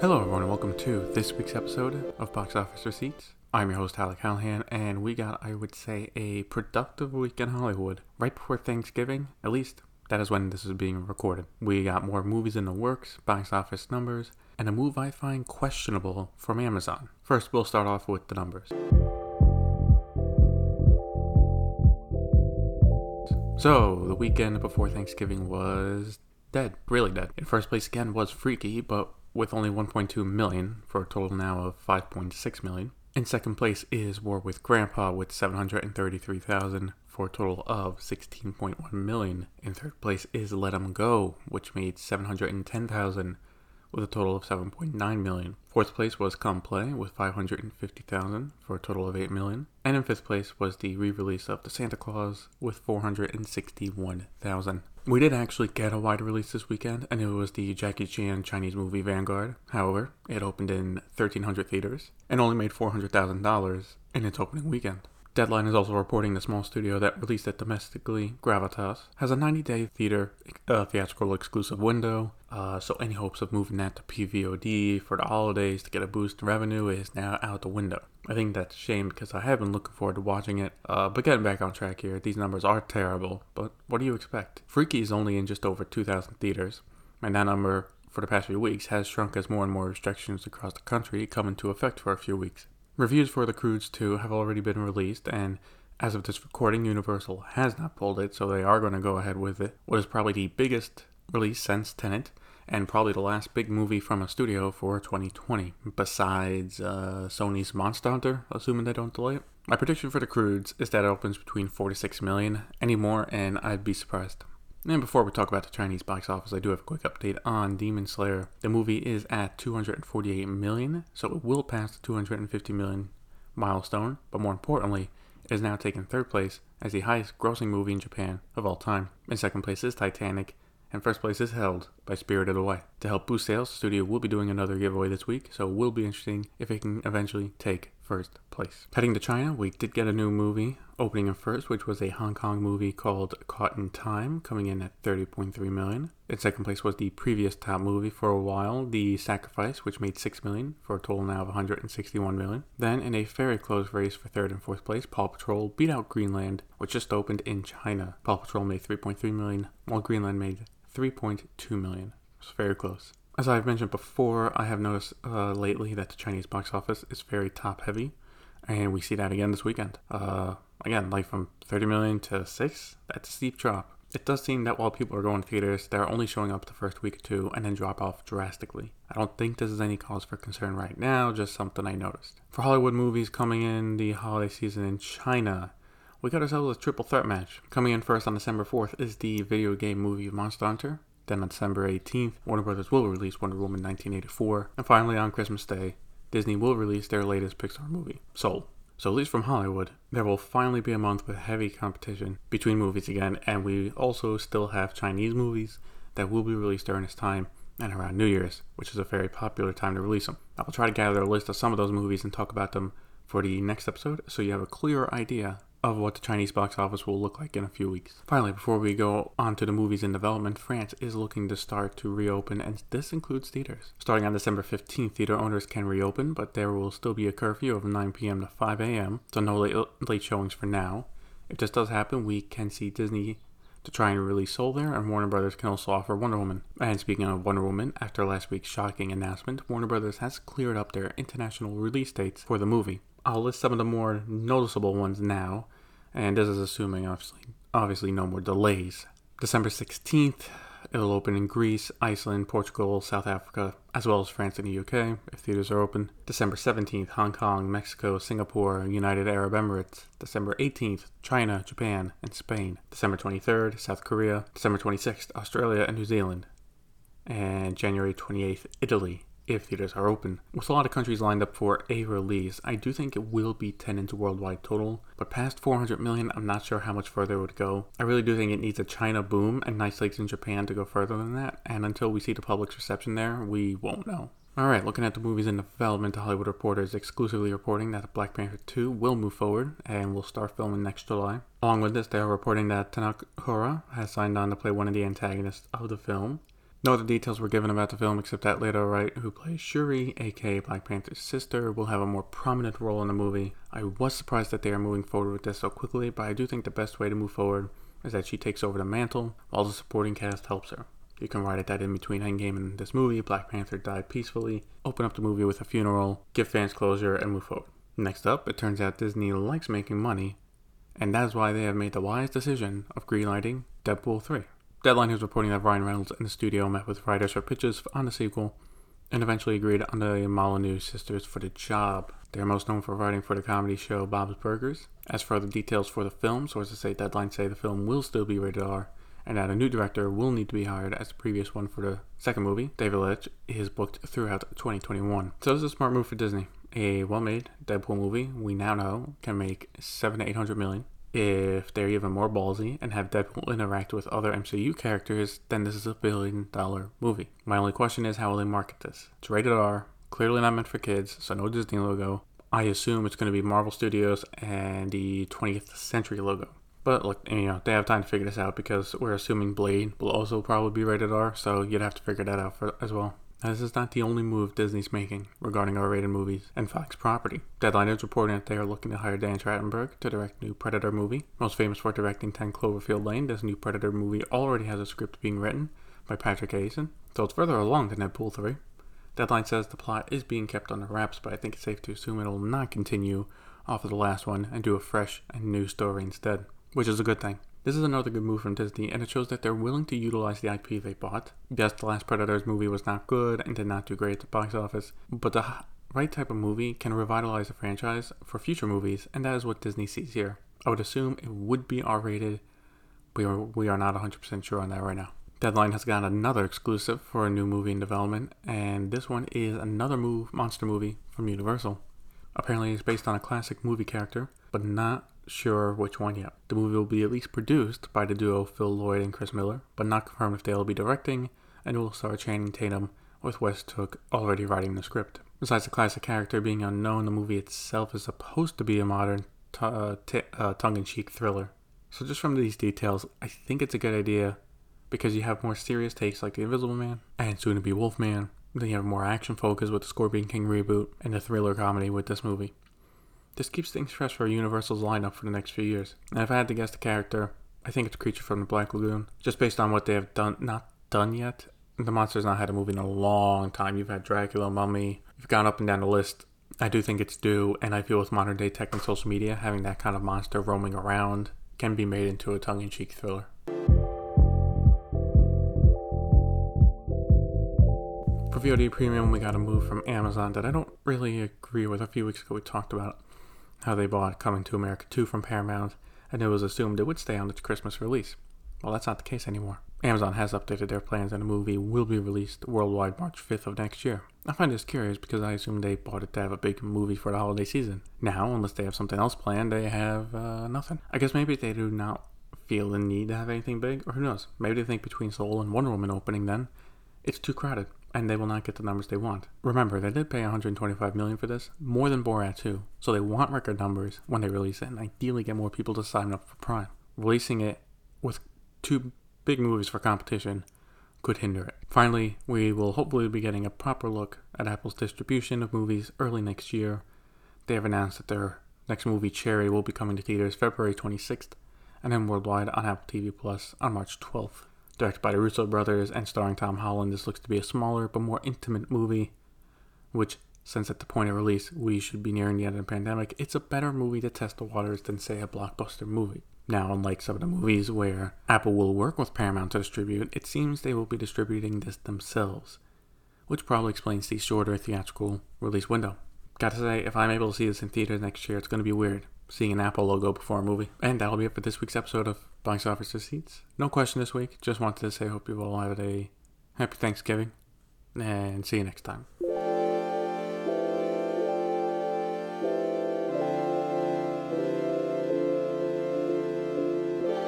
Hello everyone and welcome to this week's episode of Box Office Receipts. I'm your host Alec Callahan, and we got, I would say, a productive week in Hollywood. Right before Thanksgiving, at least, that is when this is being recorded. We got more movies in the works, box office numbers, and a move I find questionable from Amazon. First, we'll start off with the numbers. So, the weekend before Thanksgiving was dead, really dead. In first place again was Freaky, but with only 1.2 million for a total now of 5.6 million. In second place is War With Grandpa with 733,000 for a total of 16.1 million. In third place is Let Em Go, which made 710,000 with a total of 7.9 million. Fourth place was Come Play with 550,000 for a total of 8 million. And in fifth place was the re-release of The Santa Claus with 461,000. We did actually get a wide release this weekend, and it was the Jackie Chan Chinese movie Vanguard. However, it opened in 1,300 theaters and only made $400,000 in its opening weekend. Deadline is also reporting the small studio that released it domestically, Gravitas, has a 90-day theatrical exclusive window, so any hopes of moving that to PVOD for the holidays to get a boost in revenue is now out the window. I think that's a shame because I have been looking forward to watching it, but getting back on track here, these numbers are terrible, but what do you expect? Freaky is only in just over 2,000 theaters, and that number for the past few weeks has shrunk as more and more restrictions across the country come into effect for a few weeks. Reviews for The Croods 2 have already been released, and as of this recording, Universal has not pulled it, so they are going to go ahead with it. What is probably the biggest release since Tenet, and probably the last big movie from a studio for 2020, besides Sony's Monster Hunter, assuming they don't delay it. My prediction for The Croods is that it opens between 4 to 6 million, any more, and I'd be surprised. And before we talk about the Chinese box office, I do have a quick update on Demon Slayer. The movie is at 248 million, so it will pass the 250 million milestone, but more importantly, it is now taking third place as the highest grossing movie in Japan of all time. In second place is Titanic, and first place is held by Spirited Away. To help boost sales, the studio will be doing another giveaway this week, so it will be interesting if it can eventually take first place. Heading to China, we did get a new movie opening in first, which was a Hong Kong movie called Caught in Time, coming in at 30.3 million. In second place was the previous top movie for a while, The Sacrifice, which made 6 million for a total now of 161 million. Then, in a very close race for third and fourth place, Paw Patrol beat out Greenland, which just opened in China. Paw Patrol made 3.3 million, while Greenland made 3.2 million. It's very close. As I've mentioned before, I have noticed lately that the Chinese box office is very top heavy, and we see that again this weekend. Again, like from 30 million to 6, that's a steep drop. It does seem that while people are going to theaters, they're only showing up the first week or two and then drop off drastically. I don't think this is any cause for concern right now, just something I noticed. For Hollywood movies coming in the holiday season in China, we got ourselves a triple threat match. Coming in first on December 4th is the video game movie Monster Hunter. Then on December 18th, Warner Brothers will release Wonder Woman 1984. And finally, on Christmas Day, Disney will release their latest Pixar movie, Soul. So at least from Hollywood, there will finally be a month with heavy competition between movies again, and we also still have Chinese movies that will be released during this time and around New Year's, which is a very popular time to release them. I will try to gather a list of some of those movies and talk about them for the next episode, so you have a clearer idea of what the Chinese box office will look like in a few weeks. Finally, before we go on to the movies in development, France is looking to start to reopen, and this includes theaters. Starting on December 15th, theater owners can reopen, but there will still be a curfew of 9 p.m. to 5 a.m., so no late showings for now. If this does happen, we can see Disney to try and release Soul there, and Warner Brothers can also offer Wonder Woman. And speaking of Wonder Woman, after last week's shocking announcement, Warner Brothers has cleared up their international release dates for the movie. I'll list some of the more noticeable ones now, and this is assuming, obviously no more delays. December 16th, it'll open in Greece, Iceland, Portugal, South Africa, as well as France and the UK, if theaters are open. December 17th, Hong Kong, Mexico, Singapore, United Arab Emirates. December 18th, China, Japan, and Spain. December 23rd, South Korea. December 26th, Australia and New Zealand. And January 28th, Italy, if theaters are open. With a lot of countries lined up for a release, I do think it will be 10 into worldwide total, but past 400 million, I'm not sure how much further it would go. I really do think it needs a China boom and nice leaks in Japan to go further than that, and until we see the public's reception there, we won't know. Alright, looking at the movies in development, The Hollywood Reporter is exclusively reporting that Black Panther 2 will move forward and will start filming next July. Along with this, they are reporting that Tenoch Huerta has signed on to play one of the antagonists of the film. No other details were given about the film except that Leto Wright, who plays Shuri, aka Black Panther's sister, will have a more prominent role in the movie. I was surprised that they are moving forward with this so quickly, but I do think the best way to move forward is that she takes over the mantle while the supporting cast helps her. You can write it that in between Endgame and this movie, Black Panther died peacefully, open up the movie with a funeral, give fans closure, and move forward. Next up, it turns out Disney likes making money, and that is why they have made the wise decision of greenlighting Deadpool 3. Deadline is reporting that Ryan Reynolds and the studio met with writers for pitches on the sequel and eventually agreed on the Molyneux sisters for the job. They are most known for writing for the comedy show Bob's Burgers. As for other details for the film, sources say Deadline say the film will still be rated R and that a new director will need to be hired as the previous one for the second movie. David Leitch is booked throughout 2021. So this is a smart move for Disney. A well-made Deadpool movie we now know can make 700 to 800 million. If they're even more ballsy and have Deadpool interact with other MCU characters, then this is a $1 billion movie. My only question is, how will they market this? It's rated R, clearly not meant for kids, so no Disney logo. I assume it's going to be Marvel Studios and the 20th Century logo. But look, you know, they have time to figure this out because we're assuming Blade will also probably be rated R, so you'd have to figure that out as well. Now, this is not the only move Disney's making regarding R-rated movies and Fox property. Deadline is reporting that they are looking to hire Dan Trachtenberg to direct a new Predator movie. Most famous for directing 10 Cloverfield Lane, this new Predator movie already has a script being written by Patrick Aison, so it's further along than Deadpool 3. Deadline says the plot is being kept under wraps, but I think it's safe to assume it will not continue off of the last one and do a fresh and new story instead, which is a good thing. This is another good move from Disney, and it shows that they're willing to utilize the IP they bought. Yes, the last Predators movie was not good and did not do great at the box office, but the right type of movie can revitalize the franchise for future movies, and that is what Disney sees here. I would assume it would be R-rated, but we are not 100% sure on that right now. Deadline has got another exclusive for a new movie in development, and this one is another monster movie from Universal. Apparently it's based on a classic movie character, but not sure which one yet. The movie will be at least produced by the duo Phil Lloyd and Chris Miller, but not confirmed if they will be directing, and it will star Channing Tatum, with West Hook already writing the script. Besides the classic character being unknown, the movie itself is supposed to be a modern tongue-in-cheek thriller. So just from these details, I think it's a good idea because you have more serious takes like The Invisible Man and soon to be Wolfman. Then you have more action focus with the Scorpion King reboot and the thriller comedy with this movie. This keeps things fresh for Universal's lineup for the next few years. And if I had to guess the character, I think it's a creature from the Black Lagoon. Just based on what they have not done yet. The monster's not had a movie in a long time. You've had Dracula, Mummy. You've gone up and down the list. I do think it's due, and I feel with modern day tech and social media, having that kind of monster roaming around can be made into a tongue-in-cheek thriller. For VOD Premium, we got a move from Amazon that I don't really agree with. A few weeks ago we talked about how they bought Coming to America 2 from Paramount, and it was assumed it would stay on its Christmas release. Well, that's not the case anymore. Amazon has updated their plans, and the movie will be released worldwide March 5th of next year. I find this curious because I assume they bought it to have a big movie for the holiday season. Now, unless they have something else planned, they have nothing. I guess maybe they do not feel the need to have anything big, or who knows? Maybe they think between Soul and Wonder Woman opening then, it's too crowded, and they will not get the numbers they want. Remember, they did pay $125 million for this, more than Borat 2, so they want record numbers when they release it, and ideally get more people to sign up for Prime. Releasing it with two big movies for competition could hinder it. Finally, we will hopefully be getting a proper look at Apple's distribution of movies early next year. They have announced that their next movie, Cherry, will be coming to theaters February 26th, and then worldwide on Apple TV Plus on March 12th. Directed by the Russo brothers and starring Tom Holland, this looks to be a smaller but more intimate movie, which, since at the point of release we should be nearing the end of the pandemic, it's a better movie to test the waters than, say, a blockbuster movie. Now, unlike some of the movies where Apple will work with Paramount to distribute, it seems they will be distributing this themselves, which probably explains the shorter theatrical release window. Gotta say, if I'm able to see this in theaters next year, it's going to be weird seeing an Apple logo before a movie. And that'll be it for this week's episode of Box Office Receipts. No question this week. Just wanted to say, hope you all have a happy Thanksgiving, and see you next time.